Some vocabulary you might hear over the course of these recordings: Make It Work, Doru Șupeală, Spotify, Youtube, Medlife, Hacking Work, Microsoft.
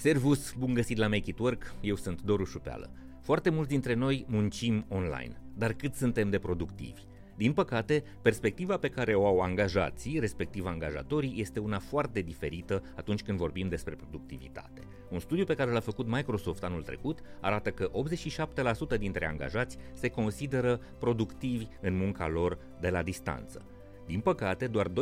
Servus, bun găsit la Make It Work, eu sunt Doru Șupeală. Foarte mulți dintre noi muncim online, dar cât suntem de productivi? Din păcate, perspectiva pe care o au angajații, respectiv angajatorii, este una foarte diferită atunci când vorbim despre productivitate. Un studiu pe care l-a făcut Microsoft anul trecut arată că 87% dintre angajați se consideră productivi în munca lor de la distanță. Din păcate, doar 12%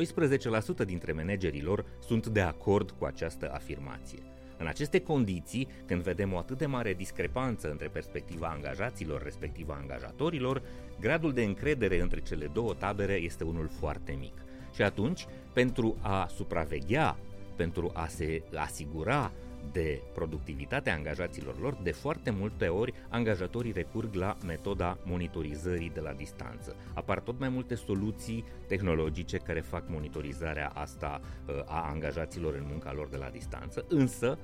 dintre managerii lor sunt de acord cu această afirmație. În aceste condiții, când vedem o atât de mare discrepanță între perspectiva angajaților, respectiv a angajatorilor, gradul de încredere între cele două tabere este unul foarte mic. Și atunci, pentru a supraveghea, pentru a se asigura de productivitatea angajaților lor, de foarte multe ori angajatorii recurg la metoda monitorizării de la distanță. Apar tot mai multe soluții tehnologice care fac monitorizarea asta a angajaților în munca lor de la distanță, însă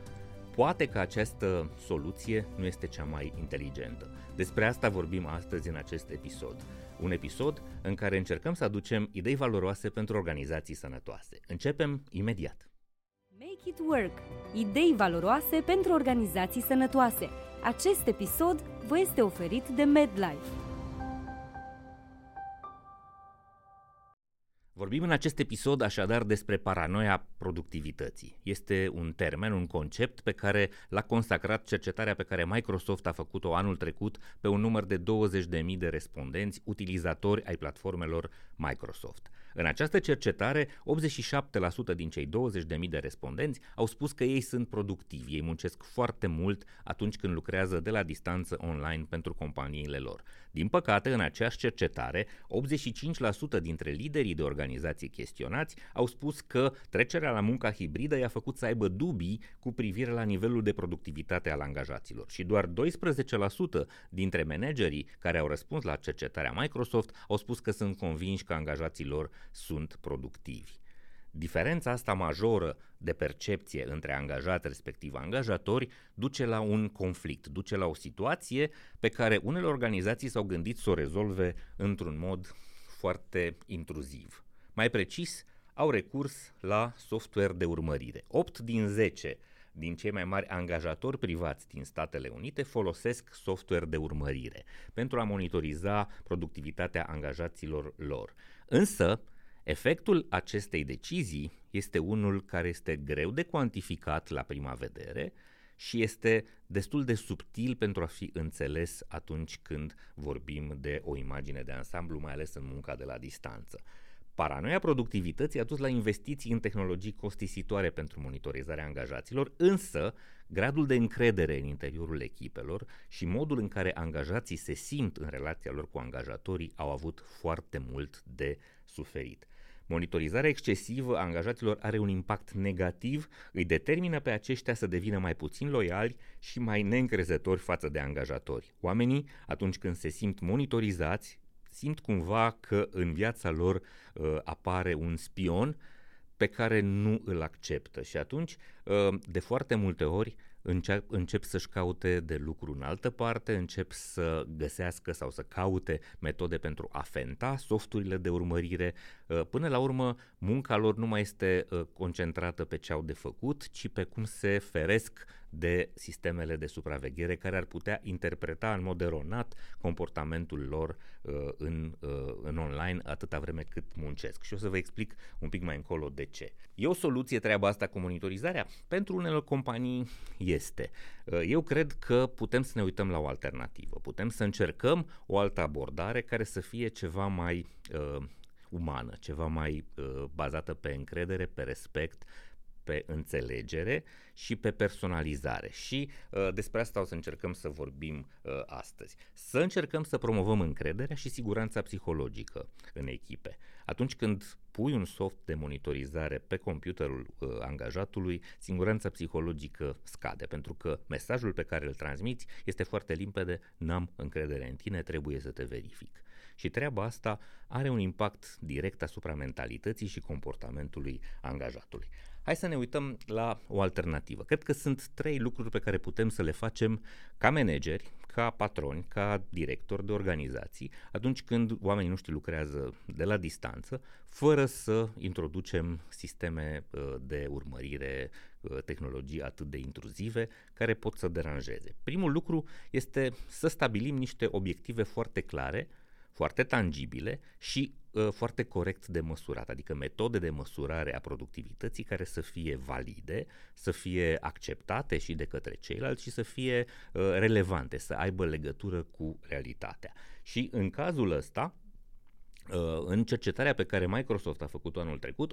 poate că această soluție nu este cea mai inteligentă. Despre asta vorbim astăzi în acest episod. Un episod în care încercăm să aducem idei valoroase pentru organizații sănătoase. Începem imediat! Make It Work. Idei valoroase pentru organizații sănătoase. Acest episod vă este oferit de Medlife. Vorbim în acest episod așadar despre paranoia productivității. Este un termen, un concept pe care l-a consacrat cercetarea pe care Microsoft a făcut-o anul trecut pe un număr de 20.000 de respondenți utilizatori ai platformelor Microsoft. În această cercetare, 87% din cei 20.000 de respondenți au spus că ei sunt productivi, ei muncesc foarte mult atunci când lucrează de la distanță online pentru companiile lor. Din păcate, în aceeași cercetare, 85% dintre liderii de organizații chestionați au spus că trecerea la munca hibridă i-a făcut să aibă dubii cu privire la nivelul de productivitate al angajaților și doar 12% dintre managerii care au răspuns la cercetarea Microsoft au spus că sunt convinși că angajații lor sunt productivi. Diferența asta majoră de percepție între angajat respectiv angajatori duce la un conflict, duce la o situație pe care unele organizații s-au gândit să o rezolve într-un mod foarte intruziv. Mai precis, au recurs la software de urmărire. 8 din 10 din cei mai mari angajatori privați din Statele Unite folosesc software de urmărire pentru a monitoriza productivitatea angajaților lor. Însă, efectul acestei decizii este unul care este greu de cuantificat la prima vedere și este destul de subtil pentru a fi înțeles atunci când vorbim de o imagine de ansamblu, mai ales în munca de la distanță. Paranoia productivității a dus la investiții în tehnologii costisitoare pentru monitorizarea angajaților, însă gradul de încredere în interiorul echipelor și modul în care angajații se simt în relația lor cu angajatorii au avut foarte mult de suferit. Monitorizarea excesivă a angajaților are un impact negativ, îi determină pe aceștia să devină mai puțin loiali și mai neîncrezători față de angajatori. Oamenii, atunci când se simt monitorizați, simt cumva că în viața lor apare un spion pe care nu îl acceptă și atunci de foarte multe ori încep să-și caute de lucru în altă parte, încep să găsească sau să caute metode pentru a fenta softurile de urmărire. Până la urmă, munca lor nu mai este concentrată pe ce au de făcut, ci pe cum se feresc de sistemele de supraveghere care ar putea interpreta în mod eronat comportamentul lor în online atâta vreme cât muncesc. Și o să vă explic un pic mai încolo de ce. E o soluție treaba asta cu monitorizarea? Pentru unele companii este. Eu cred că putem să ne uităm la o alternativă, putem să încercăm o altă abordare care să fie ceva mai umană, ceva mai bazată pe încredere, pe respect, pe înțelegere și pe personalizare și despre asta o să încercăm să vorbim astăzi. Să încercăm să promovăm încrederea și siguranța psihologică în echipe. Atunci când pui un soft de monitorizare pe computerul angajatului, siguranța psihologică scade, pentru că mesajul pe care îl transmiți este foarte limpede: n-am încredere în tine, trebuie să te verific. și treaba asta are un impact direct asupra mentalității și comportamentului angajatului. Hai să ne uităm la o alternativă. Cred că sunt trei lucruri pe care putem să le facem ca manageri, ca patroni, ca directori de organizații, atunci când oamenii noștri lucrează de la distanță, fără să introducem sisteme de urmărire, tehnologii atât de intruzive, care pot să deranjeze. Primul lucru este să stabilim niște obiective foarte clare, foarte tangibile și foarte corect de măsurat, adică metode de măsurare a productivității care să fie valide, să fie acceptate și de către ceilalți și să fie relevante, să aibă legătură cu realitatea. Și în cazul ăsta, în cercetarea pe care Microsoft a făcut-o anul trecut,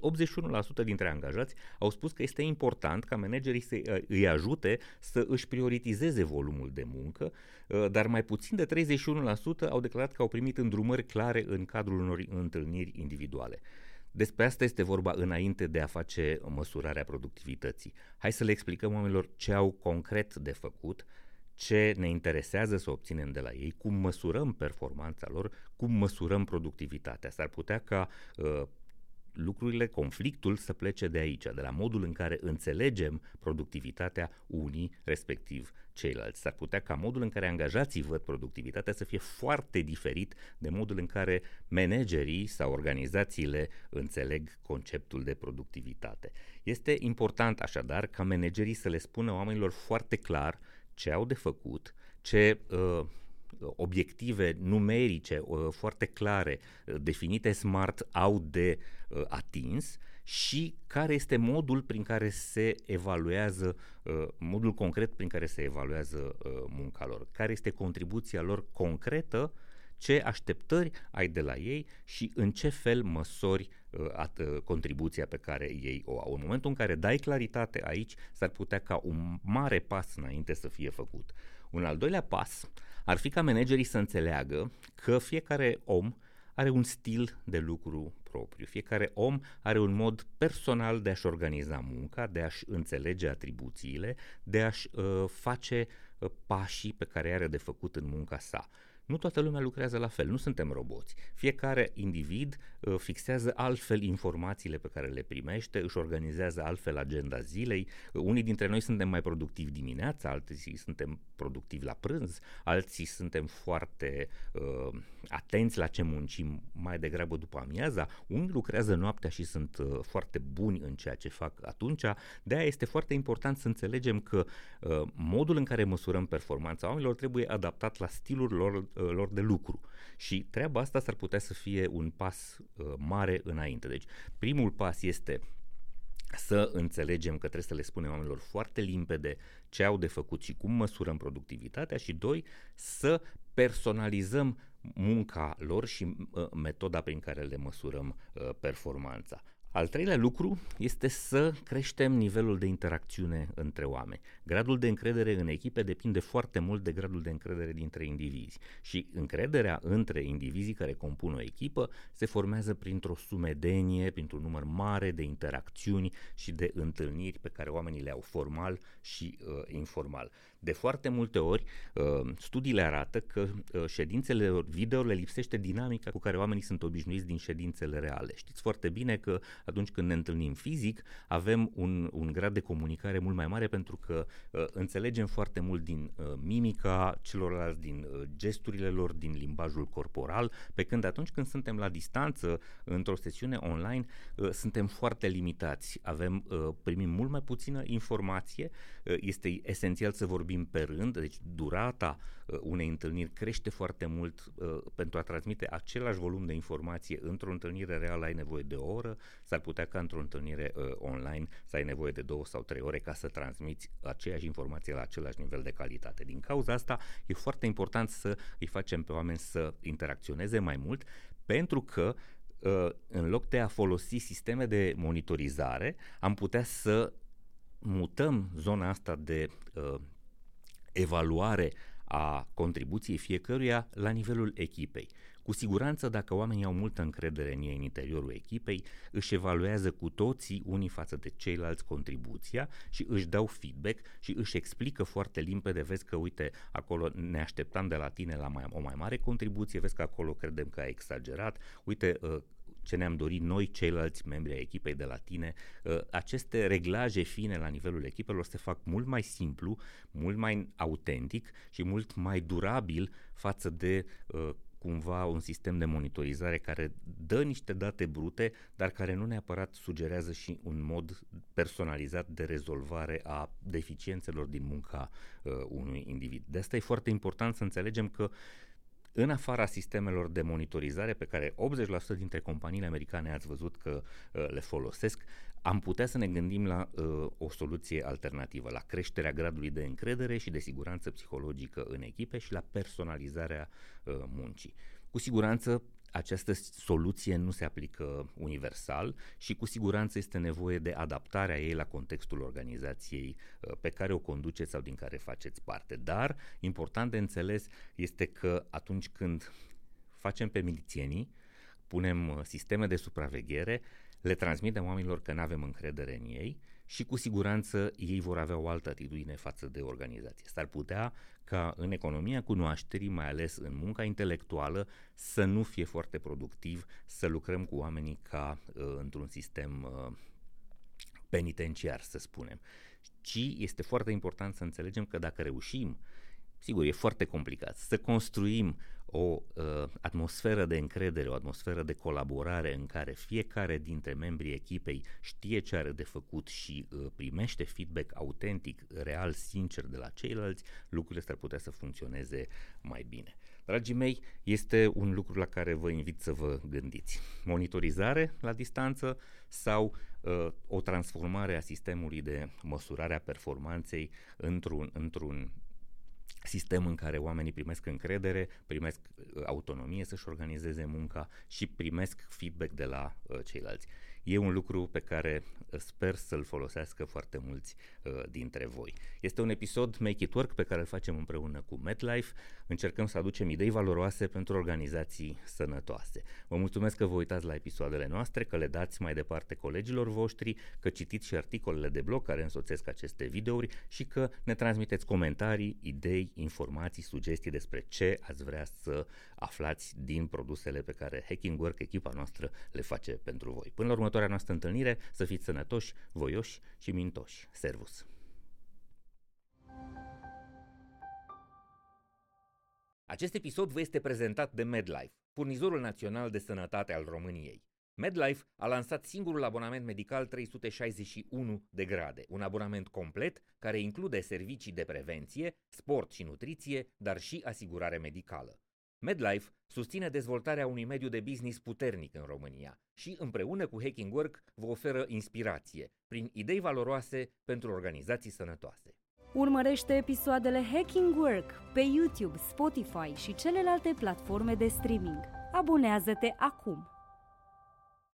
81% dintre angajați au spus că este important ca managerii să îi ajute să își prioritizeze volumul de muncă, dar mai puțin de 31% au declarat că au primit îndrumări clare în cadrul unor întâlniri individuale. Despre asta este vorba înainte de a face măsurarea productivității. Hai să le explicăm oamenilor ce au concret de făcut, ce ne interesează să obținem de la ei, cum măsurăm performanța lor, cum măsurăm productivitatea. S-ar putea ca lucrurile, conflictul să plece de aici, de la modul în care înțelegem productivitatea unii, respectiv ceilalți. S-ar putea ca modul în care angajații văd productivitatea să fie foarte diferit de modul în care managerii sau organizațiile înțeleg conceptul de productivitate. Este important așadar ca managerii să le spună oamenilor foarte clar ce au de făcut, ce obiective numerice foarte clare, definite smart, au de atins și care este modul prin care se evaluează, modul concret prin care se evaluează munca lor, care este contribuția lor concretă, ce așteptări ai de la ei și în ce fel măsori contribuția pe care ei o au. În momentul în care dai claritate aici, s-ar putea ca un mare pas înainte să fie făcut. Un al doilea pas ar fi ca managerii să înțeleagă că fiecare om are un stil de lucru propriu. Fiecare om are un mod personal de a-și organiza munca, de a-și înțelege atribuțiile, de a-și face pașii pe care are de făcut în munca sa. Nu toată lumea lucrează la fel, nu suntem roboți. Fiecare individ fixează altfel informațiile pe care le primește, își organizează altfel agenda zilei. Unii dintre noi suntem mai productivi dimineața, alții suntem productivi la prânz, alții suntem foarte atenți la ce muncim mai degrabă după amiaza. Unii lucrează noaptea și sunt foarte buni în ceea ce fac atunci. De-aia este foarte important să înțelegem că modul în care măsurăm performanța oamenilor trebuie adaptat la stilul lor de lucru și treaba asta s-ar putea să fie un pas mare înainte. Deci primul pas este să înțelegem că trebuie să le spunem oamenilor foarte limpede ce au de făcut și cum măsurăm productivitatea și doi, să personalizăm munca lor și metoda prin care le măsurăm performanța. Al treilea lucru este să creștem nivelul de interacțiune între oameni. Gradul de încredere în echipe depinde foarte mult de gradul de încredere dintre indivizi și încrederea între indivizii care compun o echipă se formează printr-o sumedenie, printr-un număr mare de interacțiuni și de întâlniri pe care oamenii le au formal și informal. De foarte multe ori, studiile arată că ședințele video le lipsește dinamica cu care oamenii sunt obișnuiți din ședințele reale. Știți foarte bine că atunci când ne întâlnim fizic, avem un grad de comunicare mult mai mare pentru că înțelegem foarte mult din mimica celorlalți, din gesturile lor, din limbajul corporal, pe când atunci când suntem la distanță, într-o sesiune online, suntem foarte limitați, primim mult mai puțină informație, este esențial să vorbim pe rând, deci durata unei întâlniri crește foarte mult pentru a transmite același volum de informație. Într-o întâlnire reală ai nevoie de o oră, s-ar putea ca într-o întâlnire online să ai nevoie de 2 sau 3 ore ca să transmiți aceeași informație la același nivel de calitate. Din cauza asta e foarte important să îi facem pe oameni să interacționeze mai mult pentru că în loc de a folosi sisteme de monitorizare am putea să mutăm zona asta de evaluare a contribuției fiecăruia la nivelul echipei. Cu siguranță, dacă oamenii au multă încredere în ei în interiorul echipei, își evaluează cu toții unii față de ceilalți contribuția și își dau feedback și își explică foarte limpede, vezi că uite, acolo ne așteptam de la tine la o mai mare contribuție, vezi că acolo credem că ai exagerat, uite ce ne-am dorit noi ceilalți membri ai echipei de la tine. Aceste reglaje fine la nivelul echipelor se fac mult mai simplu, mult mai autentic și mult mai durabil față de cumva un sistem de monitorizare care dă niște date brute, dar care nu neapărat sugerează și un mod personalizat de rezolvare a deficiențelor din munca unui individ. De asta e foarte important să înțelegem că în afara sistemelor de monitorizare pe care 80% dintre companiile americane ați văzut că le folosesc, am putea să ne gândim la o soluție alternativă, la creșterea gradului de încredere și de siguranță psihologică în echipe și la personalizarea muncii. Cu siguranță această soluție nu se aplică universal și cu siguranță este nevoie de adaptarea ei la contextul organizației pe care o conduceți sau din care faceți parte. Dar important de înțeles este că atunci când facem pe milițienii, punem sisteme de supraveghere, le transmitem oamenilor că nu avem încredere în ei și cu siguranță ei vor avea o altă atitudine față de organizație. S-ar putea ca în economia cunoașterii, mai ales în munca intelectuală, să nu fie foarte productiv să lucrăm cu oamenii ca într-un sistem penitenciar, să spunem. Și este foarte important să înțelegem că dacă reușim, sigur, e foarte complicat, să construim o atmosferă de încredere, o atmosferă de colaborare în care fiecare dintre membrii echipei știe ce are de făcut și primește feedback autentic, real, sincer de la ceilalți, lucrurile s-ar putea să funcționeze mai bine. Dragii mei, este un lucru la care vă invit să vă gândiți. Monitorizare la distanță sau o transformare a sistemului de măsurare a performanței într-un sistem în care oamenii primesc încredere, primesc autonomie să-și organizeze munca și primesc feedback de la ceilalți. E un lucru pe care sper să-l folosească foarte mulți dintre voi. Este un episod Make It Work pe care îl facem împreună cu Medlife. Încercăm să aducem idei valoroase pentru organizații sănătoase. Vă mulțumesc că vă uitați la episoadele noastre, că le dați mai departe colegilor voștri, că citiți și articolele de blog care însoțesc aceste videouri și că ne transmiteți comentarii, idei, informații, sugestii despre ce ați vrea să aflați din produsele pe care Hacking Work, echipa noastră, le face pentru voi. Până la următoarea noastră întâlnire, să fiți sănătoși, voioși și mintoși. Servus! Acest episod vă este prezentat de Medlife, furnizorul național de sănătate al României. Medlife a lansat singurul abonament medical 361 de grade, un abonament complet care include servicii de prevenție, sport și nutriție, dar și asigurare medicală. Medlife susține dezvoltarea unui mediu de business puternic în România și împreună cu Hacking Work vă oferă inspirație prin idei valoroase pentru organizații sănătoase. Urmărește episoadele Hacking Work pe YouTube, Spotify și celelalte platforme de streaming. Abonează-te acum!